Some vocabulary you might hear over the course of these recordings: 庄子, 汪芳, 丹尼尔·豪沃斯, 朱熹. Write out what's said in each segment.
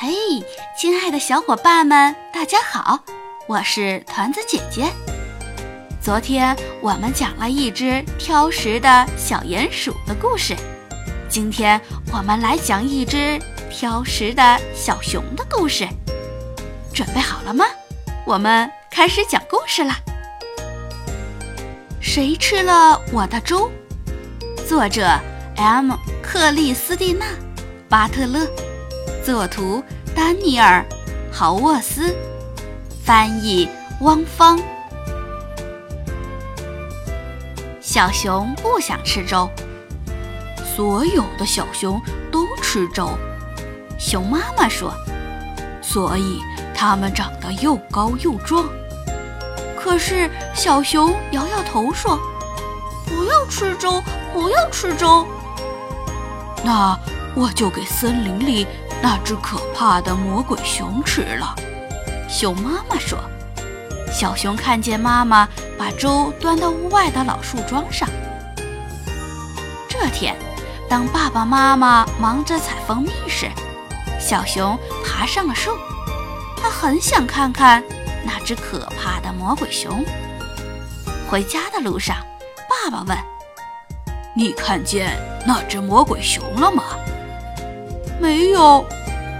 嘿，亲爱的小伙伴们，大家好，我是团子姐姐。昨天我们讲了一只挑食的小鼹鼠的故事，今天我们来讲一只挑食的小熊的故事。准备好了吗？我们开始讲故事了。谁吃了我的粥？作者 M. 克利斯蒂娜·巴特勒，作图丹尼尔·豪沃斯，翻译汪芳。小熊不想吃粥，所有的小熊都吃粥。熊妈妈说，所以它们长得又高又壮。可是小熊摇摇头说，不要吃粥，不要吃粥。那我就给森林里那只可怕的魔鬼熊吃了，熊妈妈说。小熊看见妈妈把粥端到屋外的老树桩上。这天，当爸爸妈妈忙着采蜂蜜时，小熊爬上了树。他很想看看那只可怕的魔鬼熊。回家的路上，爸爸问，你看见那只魔鬼熊了吗？没有，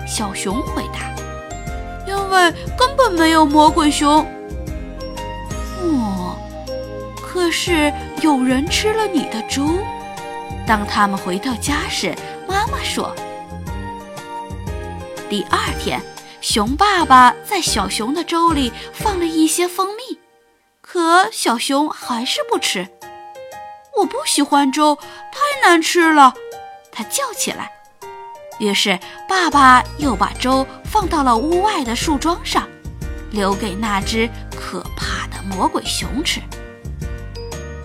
小熊回答，因为根本没有魔鬼熊。可是有人吃了你的粥。当他们回到家时，妈妈说。第二天，熊爸爸在小熊的粥里放了一些蜂蜜，可小熊还是不吃。我不喜欢粥，太难吃了，他叫起来。于是爸爸又把粥放到了屋外的树桩上，留给那只可怕的魔鬼熊吃。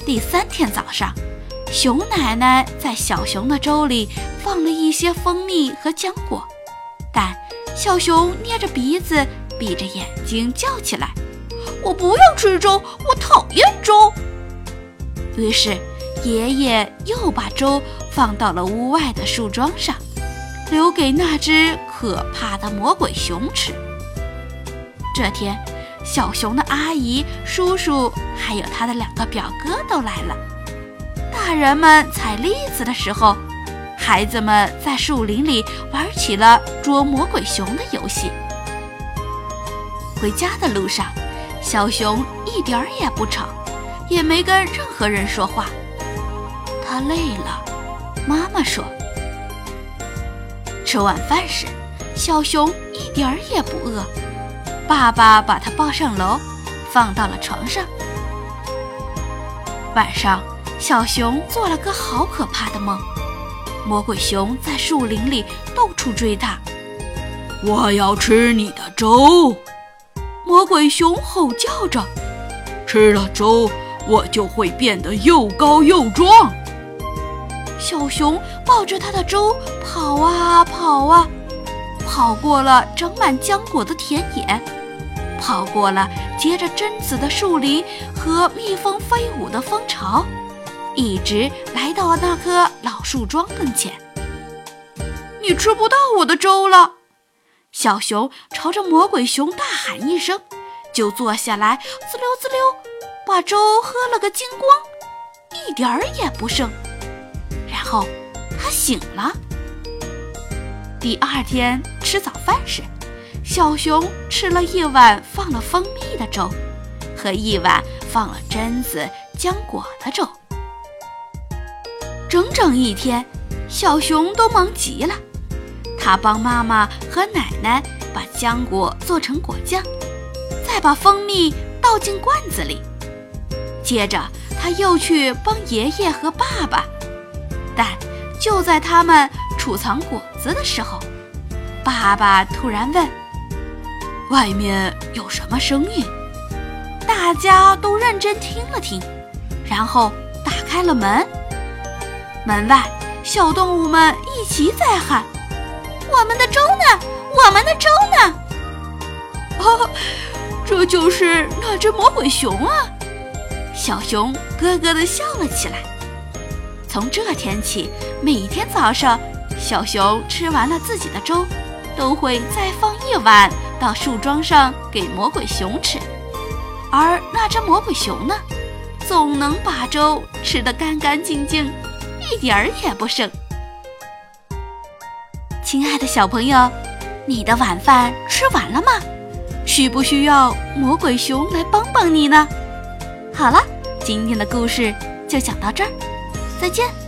第三天早上，熊奶奶在小熊的粥里放了一些蜂蜜和浆果，但小熊捏着鼻子闭着眼睛叫起来，我不要吃粥，我讨厌粥。于是爷爷又把粥放到了屋外的树桩上，留给那只可怕的魔鬼熊吃。这天，小熊的阿姨、叔叔还有他的2个表哥都来了。大人们采栗子的时候，孩子们在树林里玩起了捉魔鬼熊的游戏。回家的路上，小熊一点儿也不吵，也没跟任何人说话。他累了，妈妈说。吃晚饭时，小熊一点儿也不饿。爸爸把它抱上楼，放到了床上。晚上，小熊做了个好可怕的梦，魔鬼熊在树林里到处追它。我要吃你的粥！魔鬼熊吼叫着。吃了粥，我就会变得又高又壮。小熊抱着它的粥跑啊跑啊，跑过了长满浆果的田野，跑过了结着榛子的树林和蜜蜂飞舞的蜂巢，一直来到那棵老树桩跟前。你吃不到我的粥了！小熊朝着魔鬼熊大喊一声，就坐下来滋溜滋溜，把粥喝了个精光，一点儿也不剩。然后他醒了。第二天吃早饭时，小熊吃了一碗放了蜂蜜的粥和一碗放了榛子、浆果的粥。整整一天，小熊都忙极了。他帮妈妈和奶奶把浆果做成果酱，再把蜂蜜倒进罐子里。接着他又去帮爷爷和爸爸，但就在他们储藏果子的时候，爸爸突然问，外面有什么声音？大家都认真听了听，然后打开了门。门外，小动物们一起在喊，我们的粥呢？我们的粥呢？哦，这就是那只魔鬼熊啊！小熊咯咯地笑了起来。从这天起，每天早上，小熊吃完了自己的粥，都会再放一碗到树桩上给魔鬼熊吃，而那只魔鬼熊呢，总能把粥吃得干干净净，一点儿也不剩。亲爱的小朋友，你的晚饭吃完了吗？需不需要魔鬼熊来帮帮你呢？好了，今天的故事就讲到这儿，再见。